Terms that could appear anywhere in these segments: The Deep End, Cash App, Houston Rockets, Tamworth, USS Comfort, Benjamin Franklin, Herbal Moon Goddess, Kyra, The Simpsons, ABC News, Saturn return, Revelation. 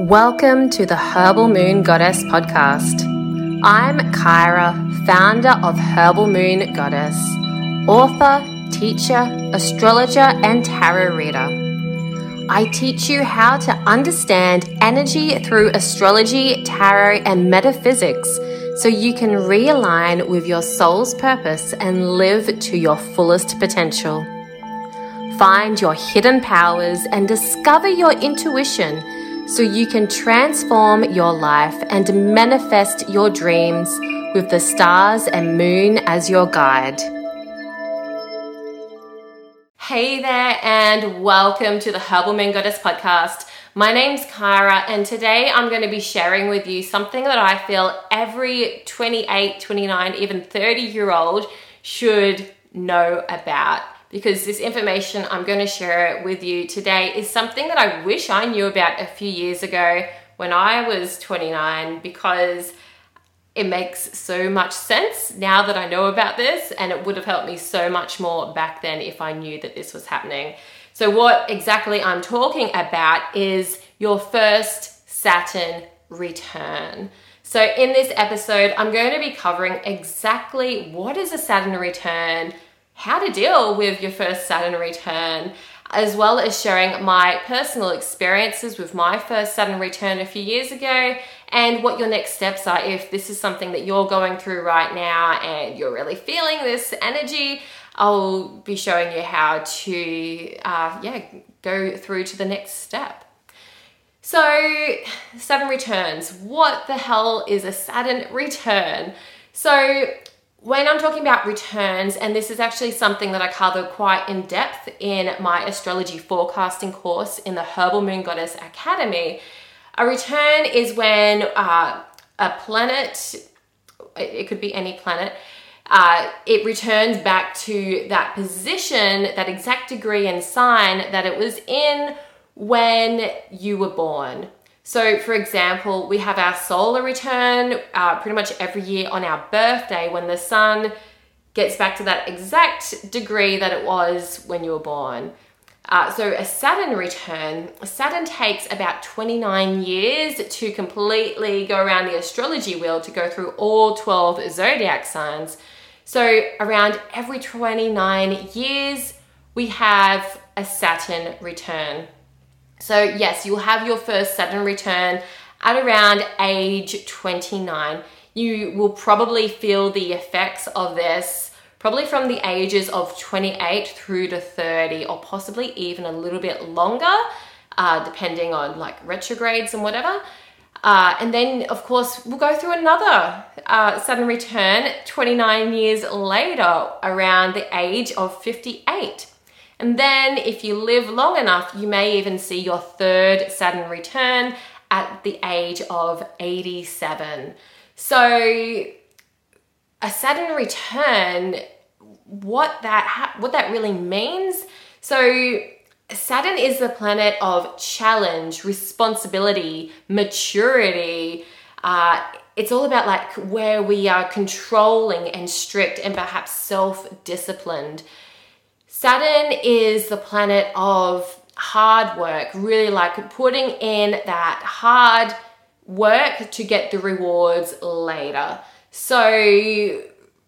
Welcome to the Herbal Moon Goddess podcast. I'm Kyra, founder of Herbal Moon Goddess, author, teacher, astrologer, and tarot reader. I teach you how to understand energy through astrology, tarot, and metaphysics so you can realign with your soul's purpose and live to your fullest potential. Find your hidden powers and discover your intuition so you can transform your life and manifest your dreams with the stars and moon as your guide. Hey there and welcome to the Herbal Moon Goddess podcast. My name's Kyra and today I'm going to be sharing with you something that I feel every 28, 29, even 30-year-old should know about. Because this information I'm going to share with you today is something that I wish I knew about a few years ago when I was 29, because it makes so much sense now that I know about this, and it would have helped me so much more back then if I knew that this was happening. So what exactly I'm talking about is your first Saturn return. So in this episode, I'm going to be covering exactly what is a Saturn return, how to deal with your first Saturn return, as well as sharing my personal experiences with my first Saturn return a few years ago, and what your next steps are if this is something that you're going through right now and you're really feeling this energy. I'll be showing you how to go through to the next step. So Saturn returns. What the hell is a Saturn return? So when I'm talking about returns, and this is actually something that I cover quite in depth in my astrology forecasting course in the Herbal Moon Goddess Academy, a return is when a planet, it could be any planet, it returns back to that position, that exact degree and sign that it was in when you were born. So for example, we have our solar return pretty much every year on our birthday, when the sun gets back to that exact degree that it was when you were born. So a Saturn return, Saturn takes about 29 years to completely go around the astrology wheel, to go through all 12 zodiac signs. So around every 29 years, we have a Saturn return. So yes, you'll have your first Saturn return at around age 29. You will probably feel the effects of this probably from the ages of 28 through to 30, or possibly even a little bit longer, depending on like retrogrades and whatever. And then of course, we'll go through another Saturn return 29 years later around the age of 58. And then if you live long enough, you may even see your third Saturn return at the age of 87. So a Saturn return, what that really means. So Saturn is the planet of challenge, responsibility, maturity. It's all about like where we are controlling and strict and perhaps self-disciplined. Saturn is the planet of hard work, really like putting in that hard work to get the rewards later. So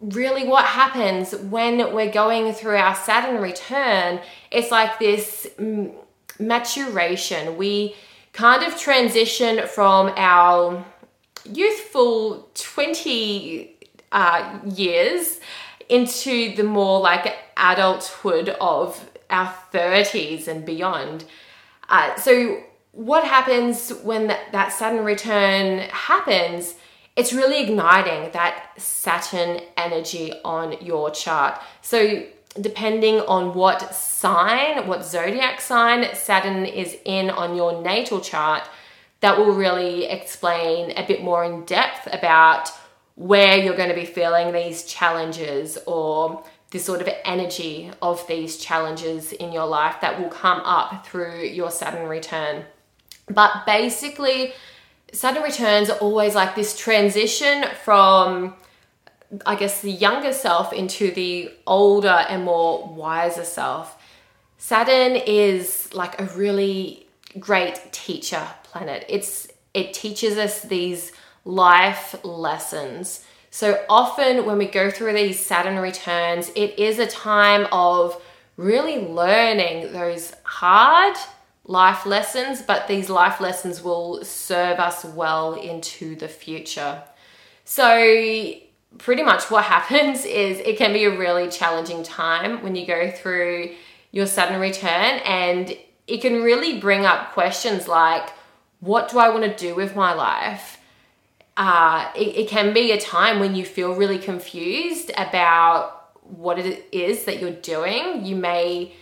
really what happens when we're going through our Saturn return, it's like this maturation. We kind of transition from our youthful 20 years into the more like adulthood of our 30s and beyond. So what happens when that Saturn return happens, it's really igniting that Saturn energy on your chart. So depending on what sign, what zodiac sign Saturn is in on your natal chart, that will really explain a bit more in depth about where you're going to be feeling these challenges, or this sort of energy of these challenges in your life that will come up through your Saturn return. But basically, Saturn returns are always like this transition from, I guess, the younger self into the older and more wiser self. Saturn is like a really great teacher planet. It teaches us these life lessons. So often when we go through these Saturn returns, it is a time of really learning those hard life lessons, but these life lessons will serve us well into the future. So pretty much what happens is it can be a really challenging time when you go through your Saturn return, and it can really bring up questions like, what do I want to do with my life? It can be a time when you feel really confused about what it is that you're doing. You may,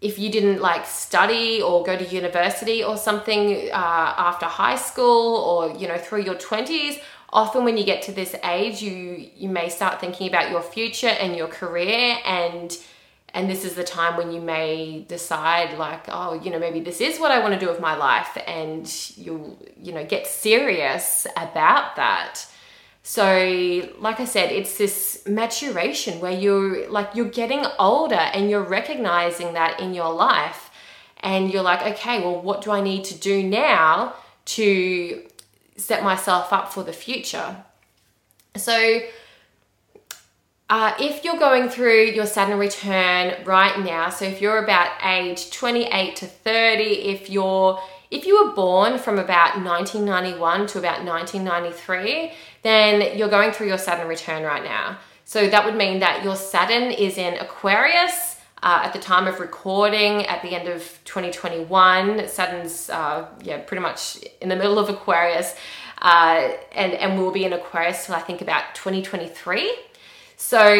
if you didn't like study or go to university or something after high school, or through your 20s, often when you get to this age, you may start thinking about your future and your career, and this is the time when you may decide like, maybe this is what I want to do with my life, and you'll, get serious about that. So like I said, it's this maturation where you're getting older and you're recognizing that in your life, and you're like, okay, well, what do I need to do now to set myself up for the future? So if you're going through your Saturn return right now, so if you're about age 28 to 30, if you were born from about 1991 to about 1993, then you're going through your Saturn return right now. So that would mean that your Saturn is in Aquarius at the time of recording at the end of 2021. Saturn's pretty much in the middle of Aquarius, and will be in Aquarius till I think about 2023. So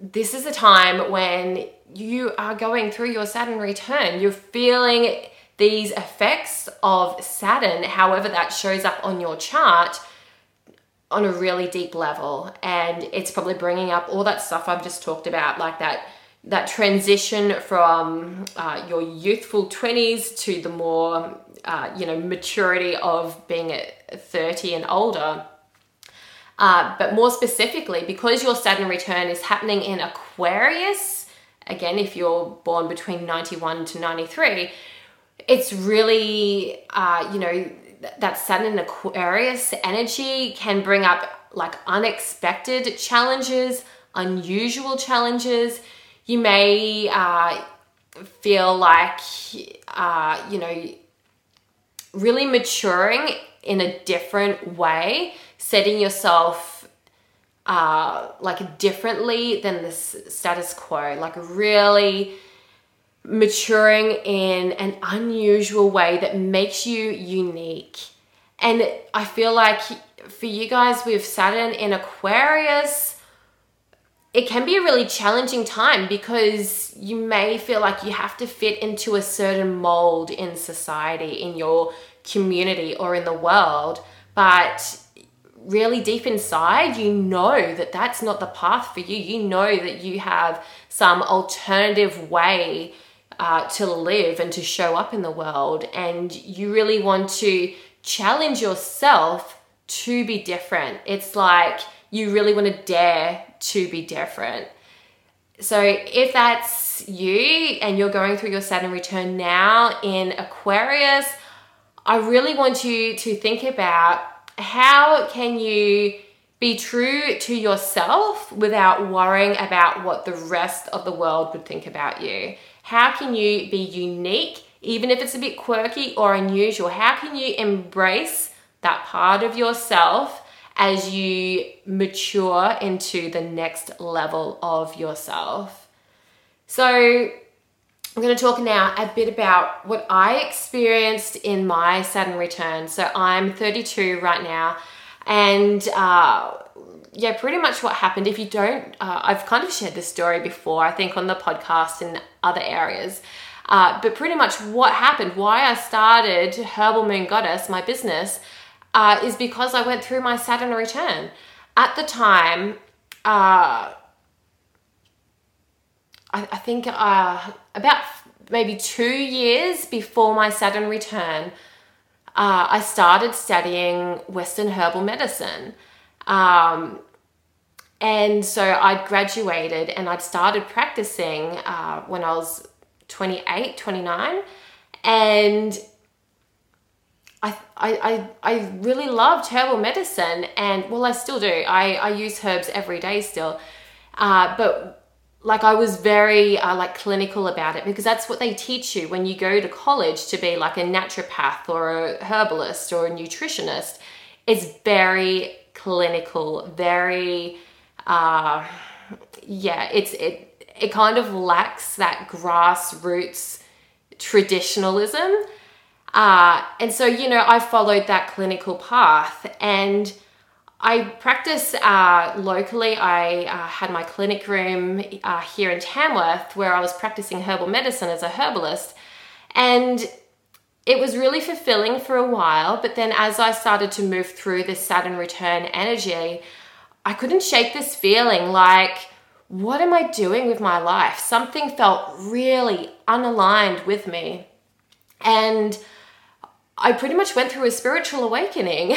this is a time when you are going through your Saturn return. You're feeling these effects of Saturn, however that shows up on your chart, on a really deep level. And it's probably bringing up all that stuff I've just talked about, like that transition from your youthful 20s to the more, maturity of being at 30 and older. But more specifically, because your Saturn return is happening in Aquarius, again, if you're born between 91 to 93, it's really, that Saturn in Aquarius energy can bring up like unexpected challenges, unusual challenges. You may feel like, really maturing in a different way, setting yourself differently than the status quo, like really maturing in an unusual way that makes you unique. And I feel like for you guys with Saturn in Aquarius, it can be a really challenging time because you may feel like you have to fit into a certain mold in society, in your community, or in the world, but really deep inside, that that's not the path for you. That you have some alternative way to live and to show up in the world. And you really want to challenge yourself to be different. It's like you really want to dare to be different. So if that's you and you're going through your Saturn return now in Aquarius, I really want you to think about, how can you be true to yourself without worrying about what the rest of the world would think about you? How can you be unique, even if it's a bit quirky or unusual? How can you embrace that part of yourself as you mature into the next level of yourself? So I'm going to talk now a bit about what I experienced in my Saturn return. So I'm 32 right now, and pretty much what happened. If you don't, I've kind of shared this story before, I think on the podcast and other areas, but pretty much what happened, why I started Herbal Moon Goddess, my business, is because I went through my Saturn return. At the time, I think about maybe 2 years before my Saturn return, I started studying Western herbal medicine. And so I'd graduated and I'd started practicing when I was 28, 29. And I really loved herbal medicine, and well, I still do. I use herbs every day still. But like, I was very like clinical about it, because that's what they teach you when you go to college to be like a naturopath or a herbalist or a nutritionist. It's very clinical, very, it kind of lacks that grassroots traditionalism. And so, you know, I followed that clinical path, and I practice locally. I had my clinic room here in Tamworth, where I was practicing herbal medicine as a herbalist, and it was really fulfilling for a while. But then as I started to move through this Saturn return energy, I couldn't shake this feeling like, what am I doing with my life? Something felt really unaligned with me. And I pretty much went through a spiritual awakening.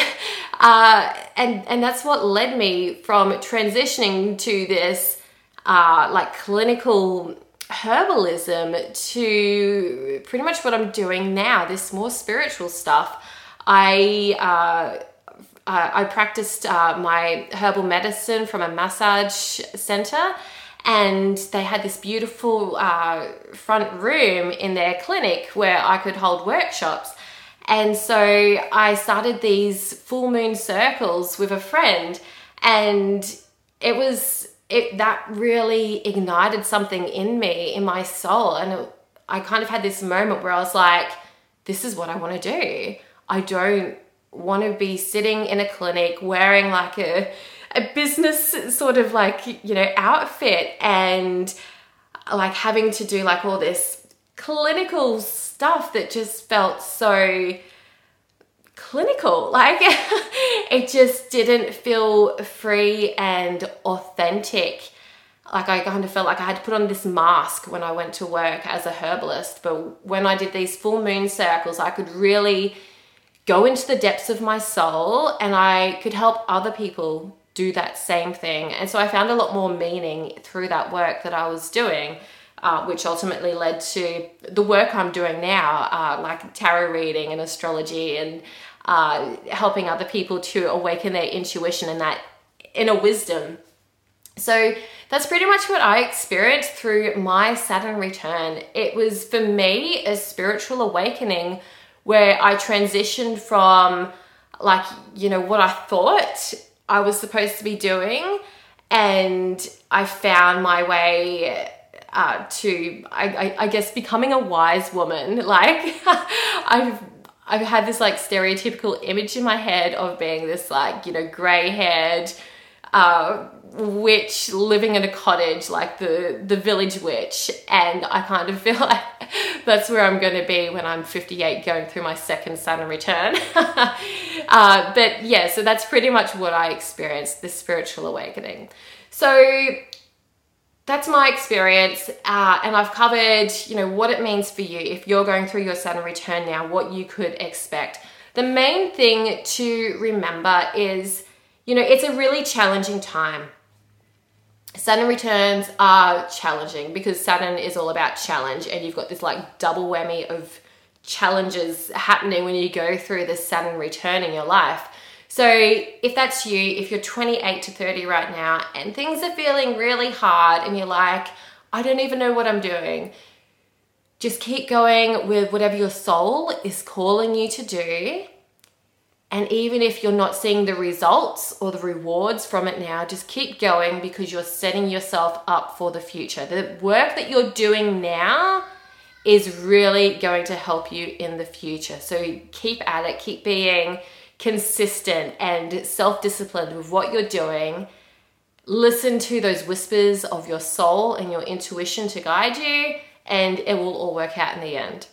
And that's what led me from transitioning to this like clinical herbalism to pretty much what I'm doing now, this more spiritual stuff. I practiced my herbal medicine from a massage center, and they had this beautiful front room in their clinic where I could hold workshops. And so I started these full moon circles with a friend, and that really ignited something in me, in my soul. And I kind of had this moment where I was like, this is what I want to do. I don't want to be sitting in a clinic wearing like a business sort of like, you know, outfit, and like having to do like all this clinical stuff that just felt so clinical. Like it just didn't feel free and authentic. Like I kind of felt like I had to put on this mask when I went to work as a herbalist, but when I did these full moon circles, I could really go into the depths of my soul, and I could help other people do that same thing. And so I found a lot more meaning through that work that I was doing, which ultimately led to the work I'm doing now, like tarot reading and astrology, and helping other people to awaken their intuition and that inner wisdom. So that's pretty much what I experienced through my Saturn return. It was, for me, a spiritual awakening where I transitioned from like, you know, what I thought I was supposed to be doing, and I found my way to, I guess, becoming a wise woman. Like I've had this like stereotypical image in my head of being this like, you know, grey-haired witch living in a cottage, like the village witch, and I kind of feel like that's where I'm going to be when I'm 58, going through my second Saturn return. But yeah, so that's pretty much what I experienced, this spiritual awakening. So that's my experience, and I've covered, you know, what it means for you if you're going through your Saturn return now, what you could expect. The main thing to remember is, you know, it's a really challenging time. Saturn returns are challenging because Saturn is all about challenge, and you've got this like double whammy of challenges happening when you go through this Saturn return in your life. So if that's you, if you're 28 to 30 right now and things are feeling really hard and you're like, I don't even know what I'm doing, just keep going with whatever your soul is calling you to do. And even if you're not seeing the results or the rewards from it now, just keep going, because you're setting yourself up for the future. The work that you're doing now is really going to help you in the future. So keep at it, keep being consistent and self-disciplined with what you're doing. Listen to those whispers of your soul and your intuition to guide you, and it will all work out in the end.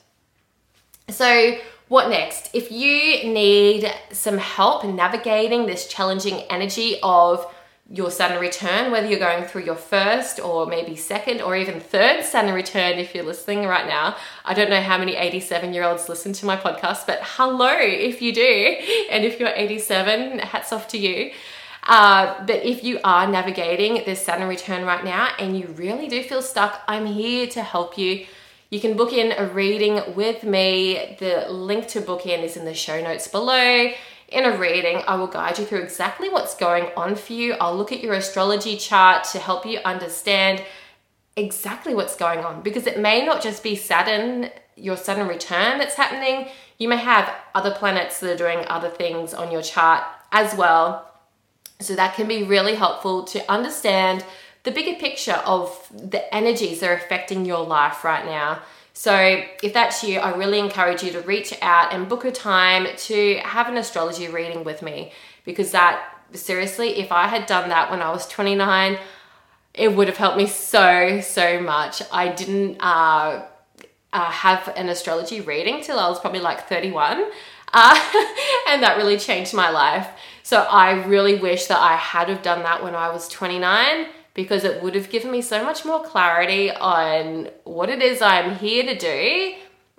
So what next? If you need some help navigating this challenging energy of your Saturn return, whether you're going through your first or maybe second or even third Saturn return, if you're listening right now, I don't know how many 87-year-olds listen to my podcast, but hello if you do. And if you're 87, hats off to you. But if you are navigating this Saturn return right now and you really do feel stuck, I'm here to help you. You can book in a reading with me. The link to book in is in the show notes below. In a reading, I will guide you through exactly what's going on for you. I'll look at your astrology chart to help you understand exactly what's going on, because it may not just be Saturn, your Saturn return, that's happening. You may have other planets that are doing other things on your chart as well. So that can be really helpful to understand the bigger picture of the energies that are affecting your life right now. So if that's you, I really encourage you to reach out and book a time to have an astrology reading with me, because that, seriously, if I had done that when I was 29, it would have helped me so much. I didn't have an astrology reading till I was probably like 31, and that really changed my life. So I really wish that I had have done that when I was 29, because it would have given me so much more clarity on what it is I'm here to do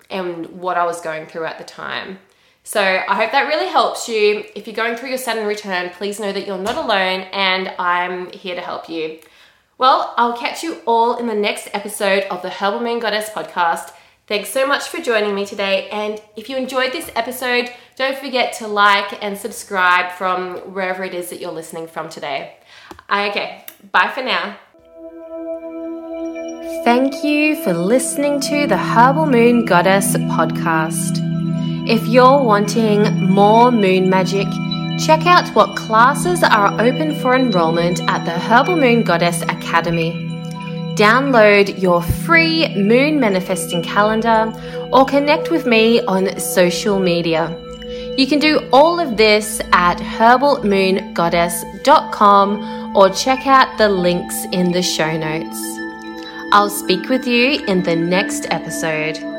and what I was going through at the time. So I hope that really helps you. If you're going through your Saturn return, please know that you're not alone, and I'm here to help you. Well, I'll catch you all in the next episode of the Herbal Moon Goddess podcast. Thanks so much for joining me today. And if you enjoyed this episode, don't forget to like and subscribe from wherever it is that you're listening from today. Okay, bye for now. Thank you for listening to the Herbal Moon Goddess podcast. If you're wanting more moon magic, check out what classes are open for enrollment at the Herbal Moon Goddess Academy. Download your free moon manifesting calendar or connect with me on social media. You can do all of this at herbalmoongoddess.com or check out the links in the show notes. I'll speak with you in the next episode.